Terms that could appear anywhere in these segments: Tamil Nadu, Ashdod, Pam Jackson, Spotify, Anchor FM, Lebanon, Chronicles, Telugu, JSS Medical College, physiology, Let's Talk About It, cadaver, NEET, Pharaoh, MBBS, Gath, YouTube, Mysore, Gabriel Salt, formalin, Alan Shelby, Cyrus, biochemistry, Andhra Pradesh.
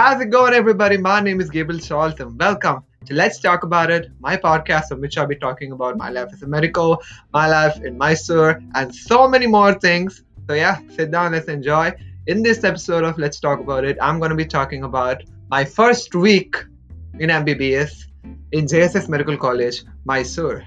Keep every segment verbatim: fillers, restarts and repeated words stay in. How's it going, everybody? My name is Gabriel Salt and welcome to Let's Talk About It, my podcast in which I'll be talking about my life as a medico, my life in Mysore, and so many more things. So yeah, sit down, let's enjoy. In this episode of Let's Talk About It, I'm going to be talking about my first week in M B B S in J S S Medical College, Mysore.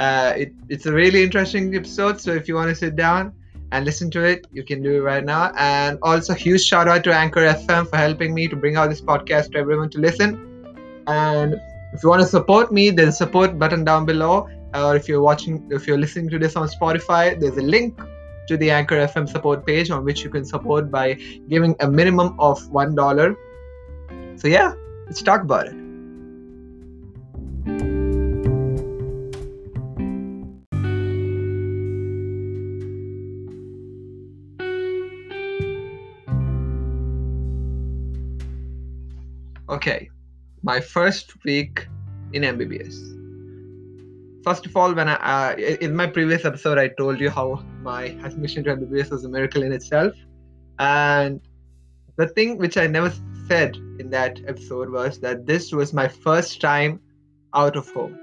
Uh, it, it's a really interesting episode, so if you want to sit down and listen to it, you can do it right now. And also, huge shout out to Anchor F M for helping me to bring out this podcast to everyone to listen. And if you want to support me, there's a support button down below. Or if you're watching, if you're listening to this on Spotify, there's a link to the Anchor F M support page on which you can support by giving a minimum of one dollar. So yeah, let's talk about it. Okay, my first week in M B B S. First of all, when I uh, in my previous episode, I told you how my admission to M B B S was a miracle in itself. And the thing which I never said in that episode was that this was my first time out of home.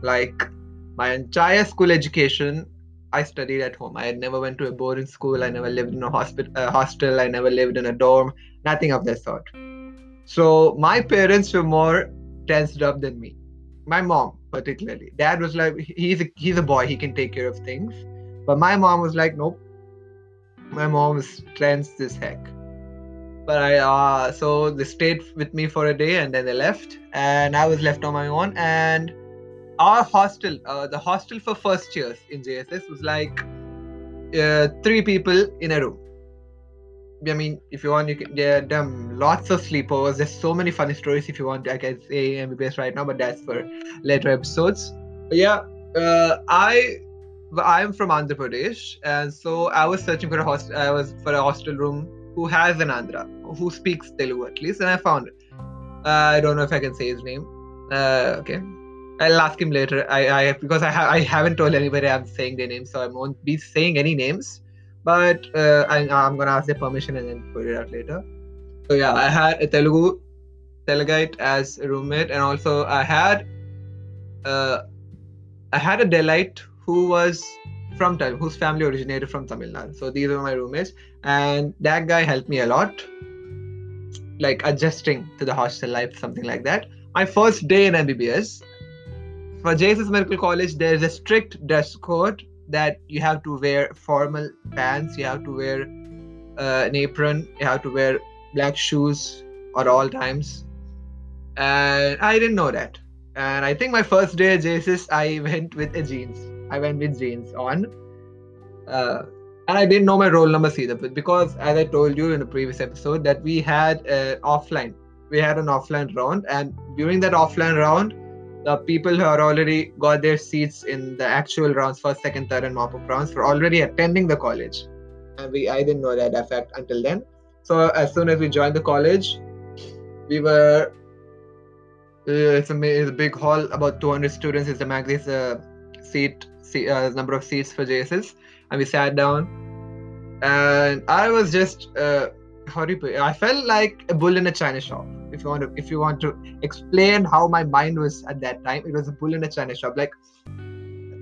Like, my entire school education, I studied at home. I had never went to a boarding school. I never lived in a hospi- uh, hostel. I never lived in a dorm. Nothing of that sort. So my parents were more tensed up than me. My mom, particularly. Dad was like, he's a, he's a boy, he can take care of things. But my mom was like, nope. My mom is tensed as heck. But I, uh, so they stayed with me for a day and then they left. And I was left on my own. And our hostel, uh, the hostel for first years in J S S was like uh, three people in a room. I mean, if you want, you can, yeah, damn, lots of sleepovers. There's so many funny stories if you want. I can say M B B S right now, but that's for later episodes. But yeah, uh, I, I'm from Andhra Pradesh, and so I was searching for a host, I was for a hostel room who has an Andhra, who speaks Telugu at least, and I found it. Uh, I don't know if I can say his name. Uh, okay, I'll ask him later. I, I because I, ha- I haven't told anybody I'm saying their name, so I won't be saying any names. But uh, I, I'm going to ask their permission and then put it out later. So yeah, I had a Telugu, Telugite as a roommate. And also I had uh, I had a Delite who was from Tamil, whose family originated from Tamil Nadu. So these were my roommates. And that guy helped me a lot. Like adjusting to the hostel life, something like that. My first day in M B B S. For J S S Medical College, there is a strict dress code. That you have to wear formal pants, you have to wear uh, an apron, you have to wear black shoes at all times. And I didn't know that. And I think my first day at J S S, I went with a jeans. I went with jeans on. Uh, and I didn't know my roll numbers either, but because as I told you in a previous episode that we had an offline, we had an offline round, and during that offline round, the people who are already got their seats in the actual rounds, first, second, third, and mop-up rounds, were already attending the college. And we, I didn't know that effect until then. So as soon as we joined the college, we were, uh, it's, a, it's a big hall, about two hundred students is the max is the seat, seat uh, number of seats for J S S. And we sat down and I was just, uh, how do you put it? I felt like a bull in a china shop. If you want to, if you want to explain how my mind was at that time, it was a bull in a china shop. Like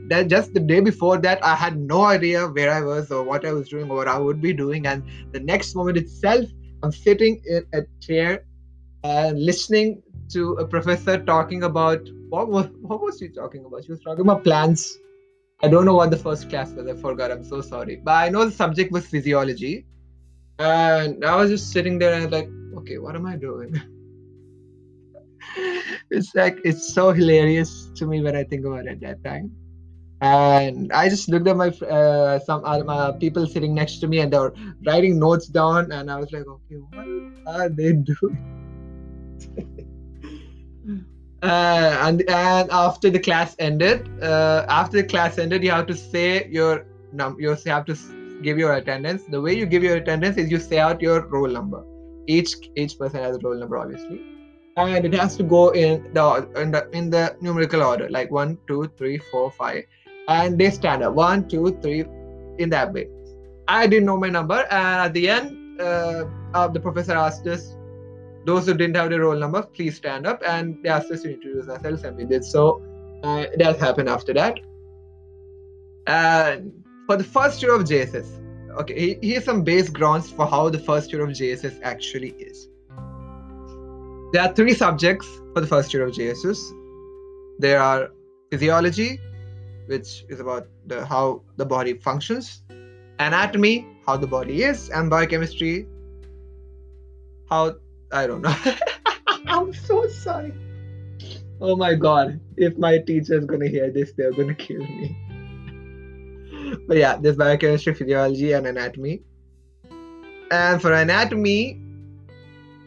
that, just the day before that, I had no idea where I was or what I was doing or what I would be doing. And the next moment itself, I'm sitting in a chair and listening to a professor talking about what was what was she talking about? She was talking about plants. I don't know what the first class was. I forgot. I'm so sorry. But I know the subject was physiology, and I was just sitting there and I was like, okay, what am I doing? It's like, it's so hilarious to me when I think about it at that time. And I just looked at my uh, some uh, people sitting next to me and they were writing notes down and I was like, okay, what are they doing? uh, and, and after the class ended, uh, after the class ended, you have to say your num- you have to give your attendance. The way you give your attendance is you say out your roll number. Each, each person has a roll number, obviously. And it has to go in the, in the in the numerical order, like one, two, three, four, five, and they stand up one, two, three, in that way. I didn't know my number, and at the end, uh, uh, the professor asked us Those who didn't have their roll numbers, please stand up, and they asked us to introduce ourselves, and we did so. Uh, that happened after that. And for the first year of J S S, okay, here's some base grounds for how the first year of J S S actually is. There are three subjects for the first year of J S S. There are physiology, which is about the, how the body functions, anatomy, how the body is, and biochemistry, how, I don't know. I'm so sorry. Oh my God, if my teacher is going to hear this, they're going to kill me. But yeah, there's biochemistry, physiology, and anatomy. And for anatomy,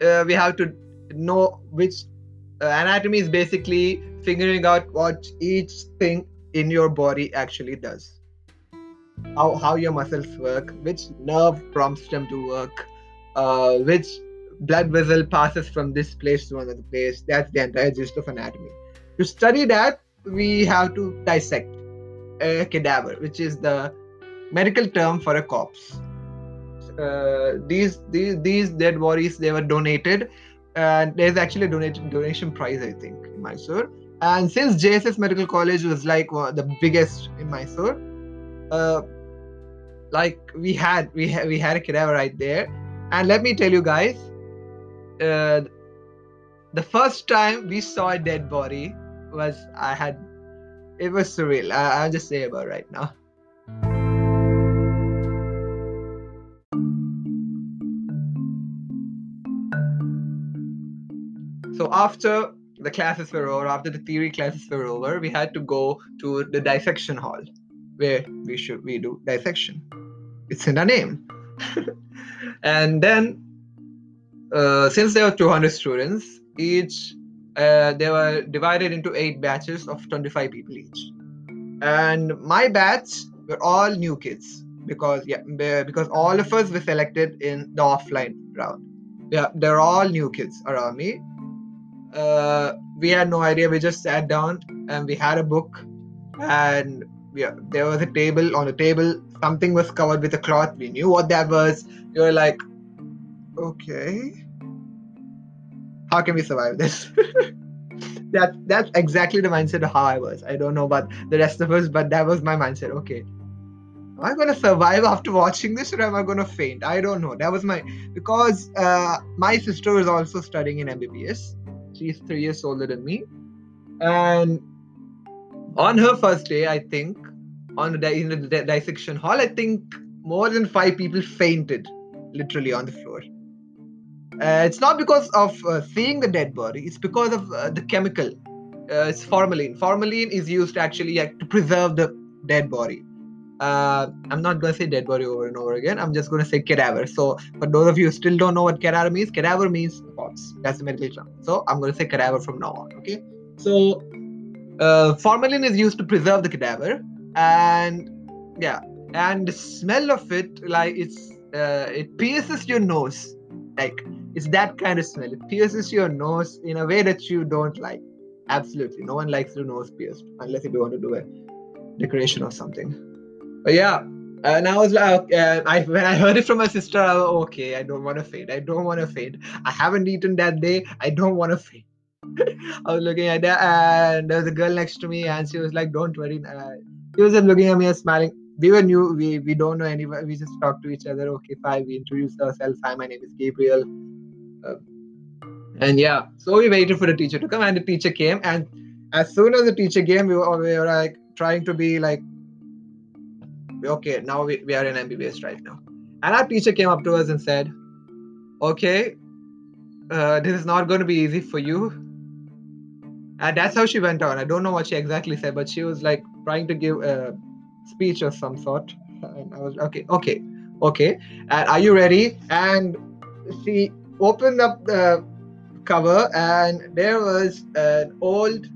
uh, we have to know which uh, anatomy is basically figuring out what each thing in your body actually does. How how your muscles work, which nerve prompts them to work, uh, which blood vessel passes from this place to another place. That's the entire gist of anatomy. To study that, we have to dissect a cadaver, which is the medical term for a corpse. Uh, these these these dead bodies, they were donated, and there's actually a donation donation prize, I think, in Mysore. And since J S S Medical College was like one of the biggest in Mysore, uh, like we had we had we had a cadaver right there. And let me tell you guys, uh, the first time we saw a dead body was I had. It was surreal. I, I'll just say about right now. So after the classes were over, after the theory classes were over, we had to go to the dissection hall where we should we do dissection. It's in our name. And then, uh, since there were two hundred students, each Uh, they were divided into eight batches of twenty-five people each, and my batch were all new kids because yeah because all of us were selected in the offline round. Yeah, they're all new kids around me. Uh, we had no idea. We just sat down and we had a book, and yeah, there was a table. On the table, something was covered with a cloth. We knew what that was. We were like, okay, how can we survive this? that that's exactly the mindset of how I was. I don't know about the rest of us, but that was my mindset. Okay, am I going to survive after watching this, or am I going to faint? I don't know. That was my... Because uh, my sister is also studying in M B B S. She's three years older than me. And on her first day, I think, on the, in the dissection hall, I think more than five people fainted, literally on the floor. Uh, it's not because of uh, seeing the dead body. It's because of uh, the chemical. Uh, it's formalin. Formalin is used actually uh, to preserve the dead body. Uh, I'm not going to say dead body over and over again. I'm just going to say cadaver. So for those of you who still don't know what cadaver means, cadaver means corpse. That's the medical term. So I'm going to say cadaver from now on. Okay. So uh, formalin is used to preserve the cadaver, and yeah, and the smell of it, like it's uh, it pierces your nose. Like, it's that kind of smell. It pierces your nose in a way that you don't like. Absolutely. No one likes your nose pierced unless if you want to do a decoration or something. But yeah, and I was like, uh, I, when I heard it from my sister, I was okay, I don't want to faint. I don't want to faint. I haven't eaten that day. I don't want to faint. I was looking at that, and there was a girl next to me, and she was like, don't worry. Uh, she was just looking at me and smiling. We were new, we, we don't know anyone, we just talked to each other. Okay, fine, we introduced ourselves. Hi, my name is Gabriel. Uh, and yeah, so we waited for the teacher to come, and the teacher came. And as soon as the teacher came, we were, we were like trying to be like, okay, now we, we are in M B B S right now. And our teacher came up to us and said, okay, uh, this is not going to be easy for you. And that's how she went on. I don't know what she exactly said, but she was like trying to give a uh, speech of some sort, and I was okay, okay, okay. And are you ready? And she opened up the cover, and there was an old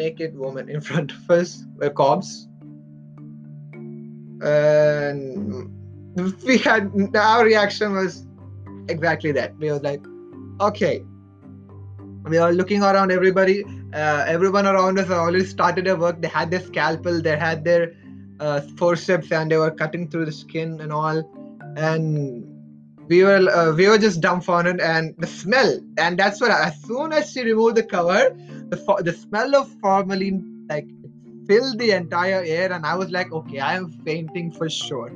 naked woman in front of us, a corpse. And we had our reaction was exactly that. We were like, okay. We are looking around. Everybody, uh, everyone around us already started their work. They had their scalpel. They had their Uh, forceps, and they were cutting through the skin and all, and we were uh, we were just dumbfounded, and the smell, and that's what I, as soon as she removed the cover, the fo- the smell of formalin like filled the entire air, and I was like, okay, I am fainting for sure.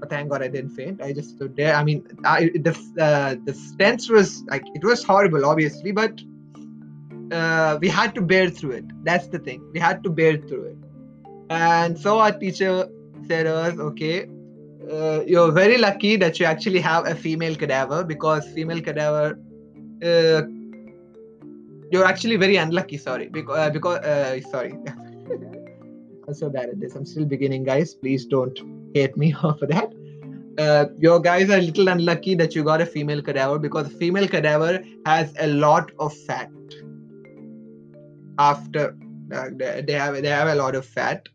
But thank God I didn't faint. I just stood there. I mean, I, the uh, the stench was like, it was horrible, obviously, but uh, we had to bear through it. That's the thing. We had to bear through it. And so our teacher said to us, okay, uh, you're very lucky that you actually have a female cadaver, because female cadaver, uh, you're actually very unlucky, sorry, because, uh, because uh, sorry, I'm so bad at this, I'm still beginning, guys, please don't hate me for that. Uh, your guys are a little unlucky that you got a female cadaver, because female cadaver has a lot of fat after. Uh, they, they have they have a lot of fat,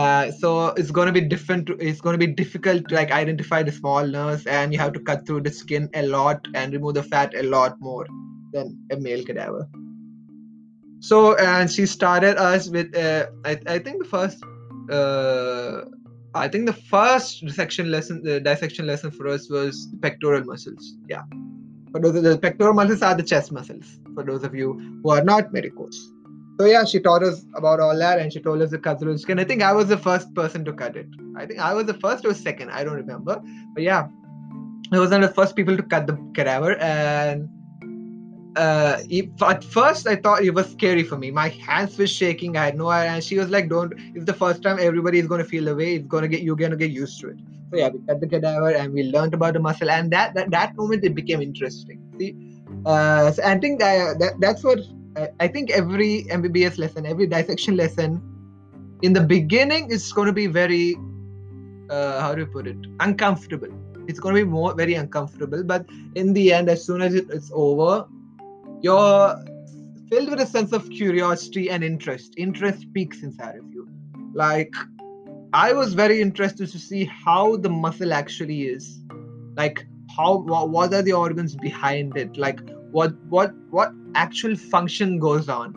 uh, so it's going to be different. To, it's going to be difficult to like identify the small nerves, and you have to cut through the skin a lot and remove the fat a lot more than a male cadaver. So and she started us with uh, I I think the first uh, I think the first dissection lesson the dissection lesson for us was the pectoral muscles. Yeah, for those the pectoral muscles are the chest muscles. For those of you who are not medicals. So yeah, she taught us about all that, and she told us to cut through the skin. I think I was the first person to cut it. I think I was the first or second. I don't remember. But yeah, I was one of the first people to cut the cadaver. And uh, at first, I thought it was scary for me. My hands were shaking. I had no idea. And she was like, "Don't. It's the first time. Everybody is going to feel the way. It's going to get. You're going to get used to it." So yeah, we cut the cadaver, and we learned about the muscle. And that that, that moment, it became interesting. See, uh, so I think that, that that's what. I think every M B B S lesson, every dissection lesson, in the beginning, it's going to be very, uh, how do you put it, uncomfortable. It's going to be more very uncomfortable. But in the end, as soon as it, it's over, you're filled with a sense of curiosity and interest. Interest peaks inside of you. Like, I was very interested to see how the muscle actually is. Like, how what, what are the organs behind it? Like, what what what actual function goes on?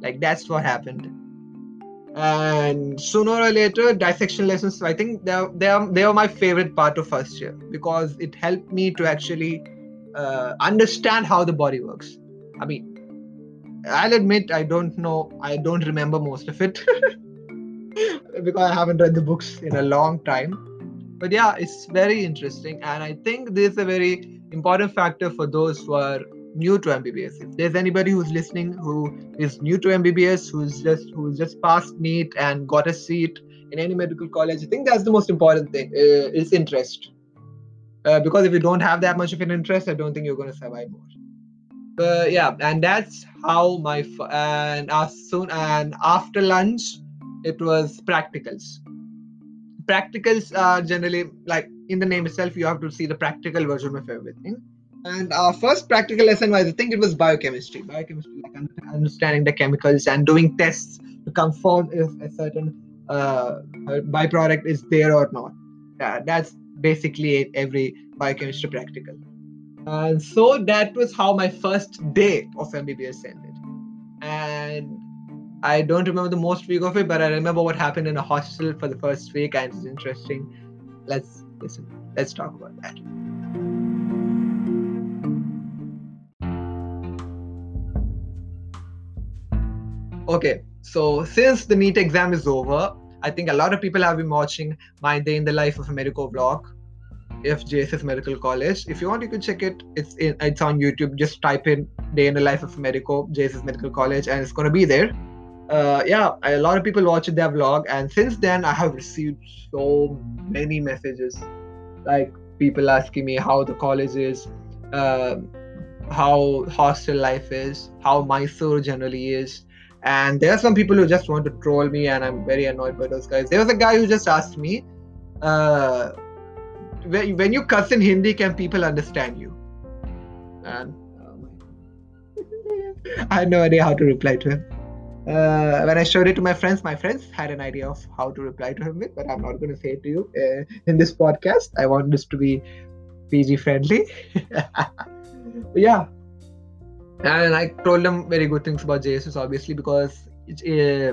Like, that's what happened. And sooner or later, dissection lessons, I think they they are they are my favorite part of first year, because it helped me to actually uh, understand how the body works. I mean, I'll admit I don't know, I don't remember most of it because I haven't read the books in a long time. But yeah, it's very interesting, and I think this is a very important factor for those who are new to M B B S. If there's anybody who's listening who is new to M B B S, who's just who's just passed NEET and got a seat in any medical college, I think that's the most important thing, uh, is interest. Uh, because if you don't have that much of an interest, I don't think you're going to survive more. But yeah, and that's how my f- and as soon and after lunch, it was practicals. Practicals are generally like in the name itself, you have to see the practical version of everything. And our first practical lesson was, I think it was biochemistry. Biochemistry, like understanding the chemicals and doing tests to confirm if a certain uh, byproduct is there or not. Yeah, that's basically every biochemistry practical. And so that was how my first day of M B B S ended. And I don't remember the most week of it, but I remember what happened in a hostel for the first week, and it's interesting. Let's listen. Let's talk about that. Okay, so since the NEET exam is over, I think a lot of people have been watching my Day in the Life of a Medico vlog of J S S Medical College. If you want, you can check it. It's in, it's on YouTube. Just type in Day in the Life of a Medico, J S S Medical College, and it's going to be there. Uh, yeah, a lot of people watched their vlog, and since then, I have received so many messages. Like, people asking me how the college is, uh, how hostel life is, how Mysore generally is. And there are some people who just want to troll me, and I'm very annoyed by those guys. There was a guy who just asked me, uh, when you cuss in Hindi, can people understand you? And um, I had no idea how to reply to him. Uh, when I showed it to my friends, my friends had an idea of how to reply to him with, but I'm not going to say it to you uh, in this podcast. I want this to be P G friendly. Yeah. And I told them very good things about J S S, obviously, because uh,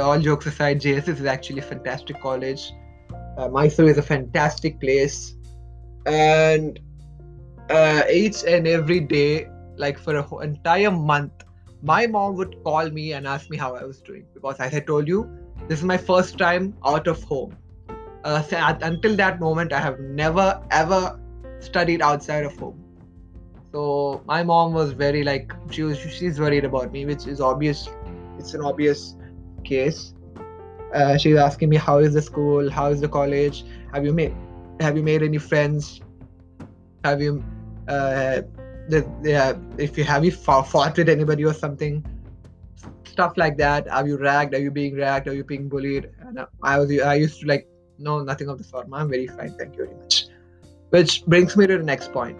all jokes aside, J S S is actually a fantastic college. Uh, Mysore is a fantastic place. and uh, each and every day, like for a whole entire month, my mom would call me and ask me how I was doing, because as I told you, this is my first time out of home. Uh, so at, until that moment, I have never ever studied outside of home. So my mom was very like, she was, she's worried about me, which is obvious. It's an obvious case. Uh, she's asking me, how is the school? How is the college? Have you made, have you made any friends? Have you, uh, the, yeah, if you have you fought with anybody or something, stuff like that. Are you ragged? Are you being ragged? Are you being bullied? And I was, I used to like, no, nothing of the sort. I'm very fine. Thank you very much. Which brings me to the next point.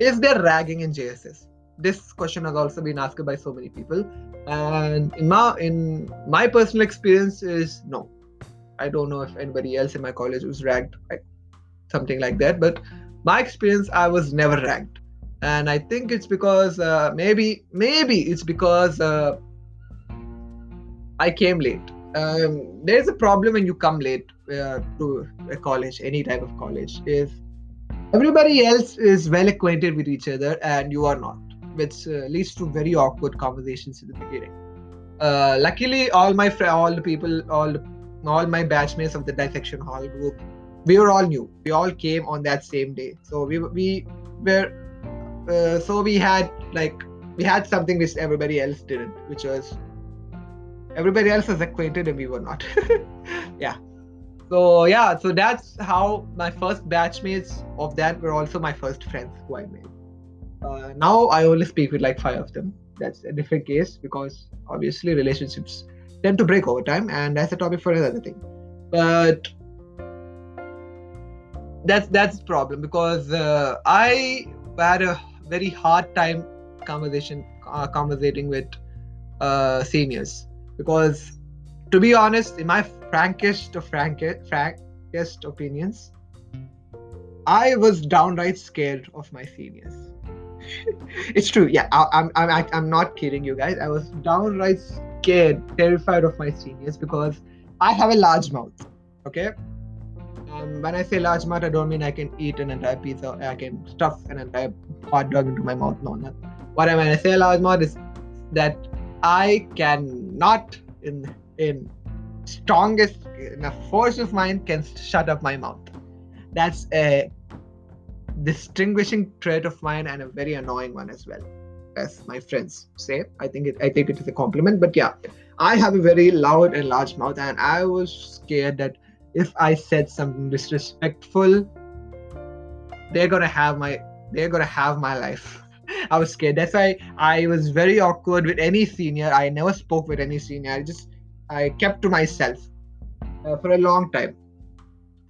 Is there ragging in J S S? This question has also been asked by so many people, and in my in my personal experience is no. I don't know if anybody else in my college was ragged, like something like that, but my experience, I was never ragged, and I think it's because uh, maybe maybe it's because uh, I came late. Um, there's a problem when you come late uh, to a college, any type of college, is everybody else is well acquainted with each other and you are not, which uh, leads to very awkward conversations in the beginning. Uh, luckily, all my fr- all the people, all the, all my batchmates of the dissection hall group, we were all new. We all came on that same day, so we we were uh, so we had like we had something which everybody else didn't, which was everybody else was acquainted and we were not. yeah. So yeah, so that's how my first batchmates of that were also my first friends who I made. Uh, now I only speak with like five of them. That's a different case because obviously relationships tend to break over time, and that's a topic for another thing. But that's that's the problem, because uh, I had a very hard time conversation uh, conversating with uh, seniors, because to be honest, in my frankest of frankest, frankest opinions, I was downright scared of my seniors. It's true, yeah. I, I'm, I'm, I'm not kidding you guys. I was downright scared, terrified of my seniors, because I have a large mouth. Okay. Um, when I say large mouth, I don't mean I can eat an entire pizza. I can stuff an entire hot dog into my mouth. No, no. What I mean I say large mouth is that I cannot in in strongest enough force of mine can shut up my mouth. That's a distinguishing trait of mine, and a very annoying one as well, as my friends say. I think it I think it is a compliment, but yeah, I have a very loud and large mouth, and I was scared that if I said something disrespectful, they're gonna have my they're gonna have my life. I was scared. That's why I was very awkward with any senior. I never spoke with any senior. I just I kept to myself uh, for a long time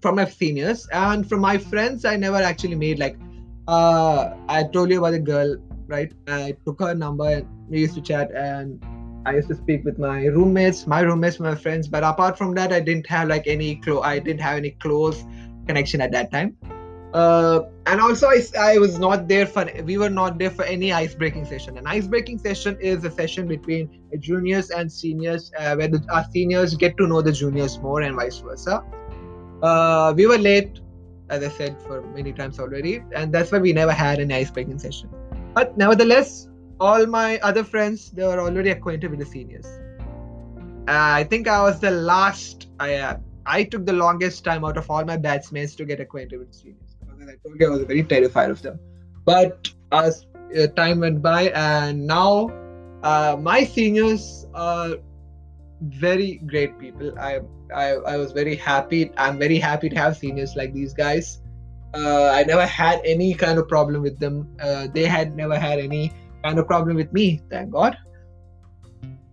from my seniors, and from my friends I never actually made like uh, I told you about the girl, right? I took her number and we used to chat, and I used to speak with my roommates my roommates my friends, but apart from that I didn't have like any clo- I didn't have any close connection at that time. Uh, and also I, I was not there for we were not there for any ice-breaking session. An ice-breaking session is a session between juniors and seniors uh, where the, our seniors get to know the juniors more and vice versa. Uh, we were late, as I said, for many times already, and that's why we never had an ice-breaking session. But nevertheless, all my other friends, they were already acquainted with the seniors. Uh, I think I was the last I uh, I took the longest time out of all my batchmates to get acquainted with the seniors. I told you I was very terrified of them, but as uh, time went by, and now uh, my seniors are very great people. I, I I was very happy. I'm very happy to have seniors like these guys. Uh, I never had any kind of problem with them. Uh, they had never had any kind of problem with me. Thank God.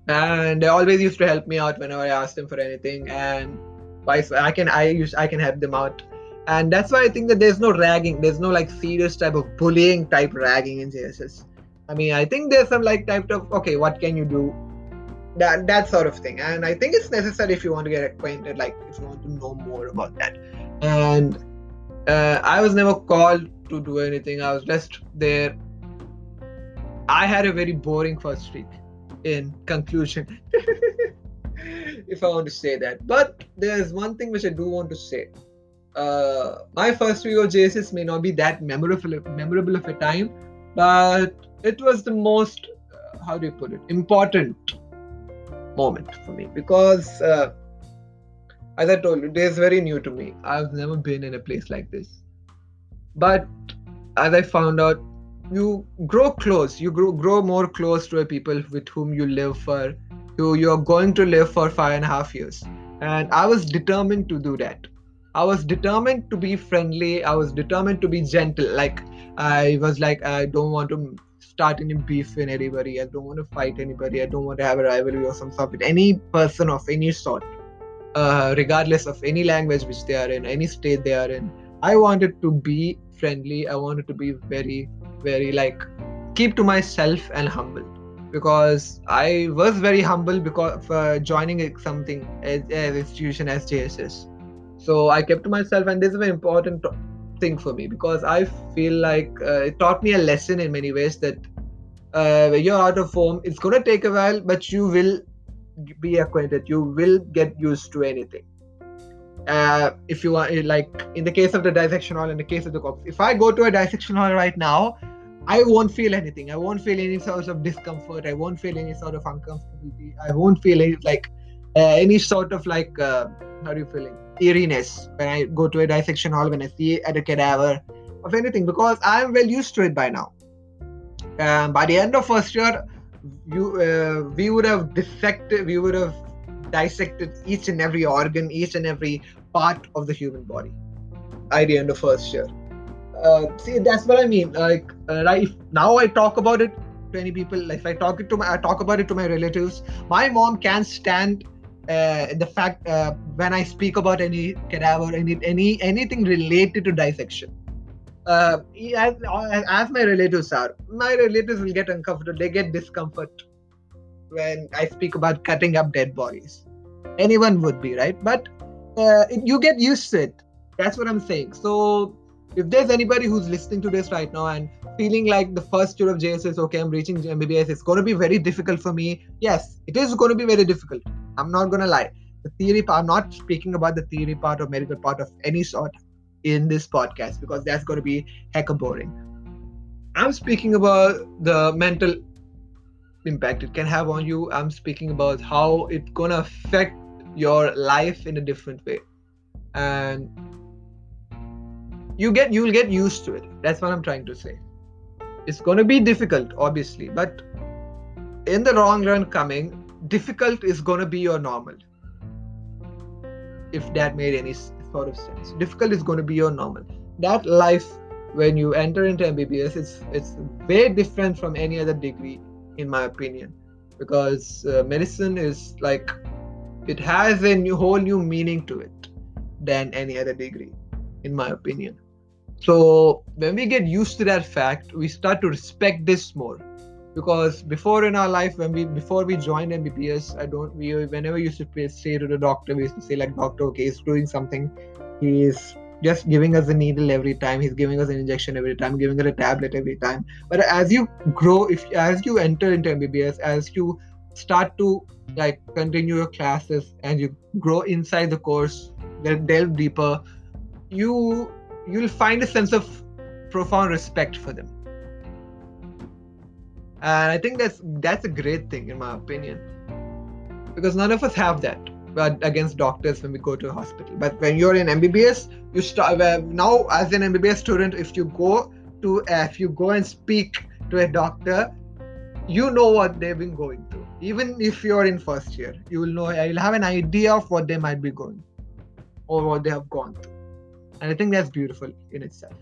And they always used to help me out whenever I asked them for anything, and vice I can I use I can help them out. And that's why I think that there's no ragging. There's no like serious type of bullying type ragging in J S S. I mean, I think there's some like type of, okay, what can you do? That that sort of thing. And I think it's necessary if you want to get acquainted, like if you want to know more about that. And uh, I was never called to do anything. I was just there. I had a very boring first week, in conclusion, if I want to say that. But there's one thing which I do want to say. uh, my first week of J S S may not be that memorable, memorable of a time, but it was the most, uh, how do you put it, important moment for me, because uh, as I told you, it is very new to me. I've never been in a place like this. But as I found out, you grow close, you grow, grow more close to a people with whom you live for, who you are going to live for five and a half years. And I was determined to do that. I was determined to be friendly. I was determined to be gentle. Like, I was like, I don't want to start any beef with anybody. I don't want to fight anybody. I don't want to have a rivalry or some stuff with any person of any sort, uh, regardless of any language which they are in, any state they are in. I wanted to be friendly. I wanted to be very, very like, keep to myself and humble. Because I was very humble because for joining something as an institution as J S S. So I kept to myself, and this is an important to- thing for me, because I feel like uh, it taught me a lesson in many ways that uh, when you're out of home, it's going to take a while, but you will be acquainted. You will get used to anything. Uh, if you want, like in the case of the dissection hall, in the case of the corpse, if I go to a dissection hall right now, I won't feel anything. I won't feel any sort of discomfort. I won't feel any sort of uncomfortability. I won't feel any, like uh, any sort of like, uh, how are you feeling? Eeriness when I go to a dissection hall, when I see at a cadaver of anything, because I'm well used to it by now. Um, by the end of first year, you uh, we would have dissected, we would have dissected each and every organ, each and every part of the human body. At the end of first year. Uh, see, that's what I mean. Like, uh, I, if now I talk about it to any people. If I talk it to my, I talk about it to my relatives. My mom can't stand uh, the fact uh, when I speak about any cadaver, any any anything related to dissection. Uh, as, as my relatives are, my relatives will get uncomfortable. They get discomfort when I speak about cutting up dead bodies. Anyone would be, right? But uh, it, you get used to it. That's what I'm saying. So. If there's anybody who's listening to this right now and feeling like the first year of J S S, okay, I'm reaching M B B S, it's going to be very difficult for me. Yes, it is going to be very difficult. I'm not going to lie. The theory part, I'm not speaking about the theory part or medical part of any sort in this podcast, because that's going to be hecka boring. I'm speaking about the mental impact it can have on you. I'm speaking about how it's going to affect your life in a different way. And You get, you'll get used to it. That's what I'm trying to say. It's going to be difficult, obviously, but in the long run coming, difficult is going to be your normal. If that made any sort of sense. Difficult is going to be your normal. That life, when you enter into M B B S, it's, it's way different from any other degree, in my opinion. Because uh, medicine is like, it has a new, whole new meaning to it than any other degree, in my opinion. So when we get used to that fact, we start to respect this more, because before in our life, when we before we joined M B B S, I don't we whenever we used to say to the doctor, we used to say like, doctor, okay, he's doing something, he's just giving us a needle every time, he's giving us an injection every time, giving us a tablet every time. But as you grow, if as you enter into M B B S, as you start to like continue your classes and you grow inside the course, then delve deeper, you you'll find a sense of profound respect for them, and I think that's that's a great thing, in my opinion, because none of us have that. But against doctors when we go to a hospital, but when you're in M B B S, you start now as an M B B S student, if you go to uh, if you go and speak to a doctor, you know what they've been going through. Even if you're in first year, you will know, you'll have an idea of what they might be going or what they have gone through. And I think that's beautiful in itself.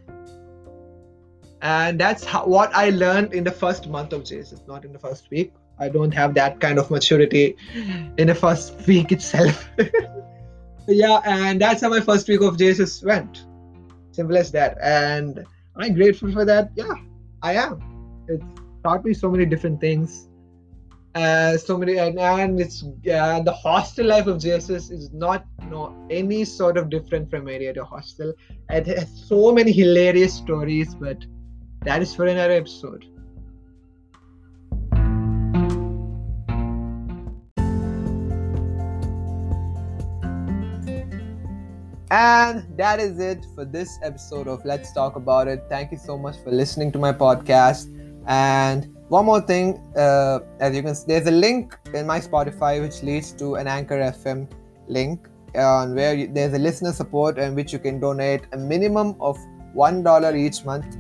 And that's how, what I learned in the first month of J S S, not in the first week. I don't have that kind of maturity in the first week itself. Yeah, and that's how my first week of J S S went. Simple as that. And I'm grateful for that. Yeah, I am. It taught me so many different things. Uh, so many, and, and it's uh, the hostel life of J S S is not no any sort of different from area to hostel. It has so many hilarious stories, but that is for another episode. And that is it for this episode of Let's Talk About It. Thank you so much for listening to my podcast. And one more thing, uh, as you can see, there's a link in my Spotify which leads to an Anchor F M link, on uh, where you, there's a listener support in which you can donate a minimum of one dollar each month.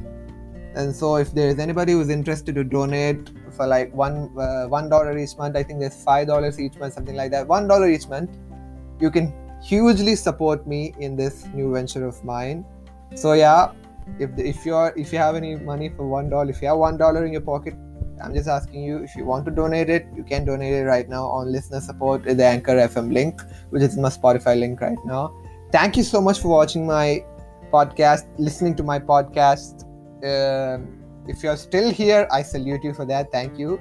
And so if there is anybody who's interested to donate for like one uh, one dollar each month, I think there's five dollars each month, something like that. one dollar each month, you can hugely support me in this new venture of mine. So yeah, if the, if you're if you have any money for one dollar, if you have one dollar in your pocket, I'm just asking you, if you want to donate it, you can donate it right now on listener support at the Anchor F M link, which is my Spotify link right now. Thank you so much for watching my podcast, listening to my podcast. Uh, if you're still here, I salute you for that. Thank you.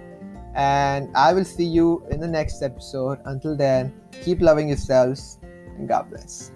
And I will see you in the next episode. Until then, keep loving yourselves. And God bless.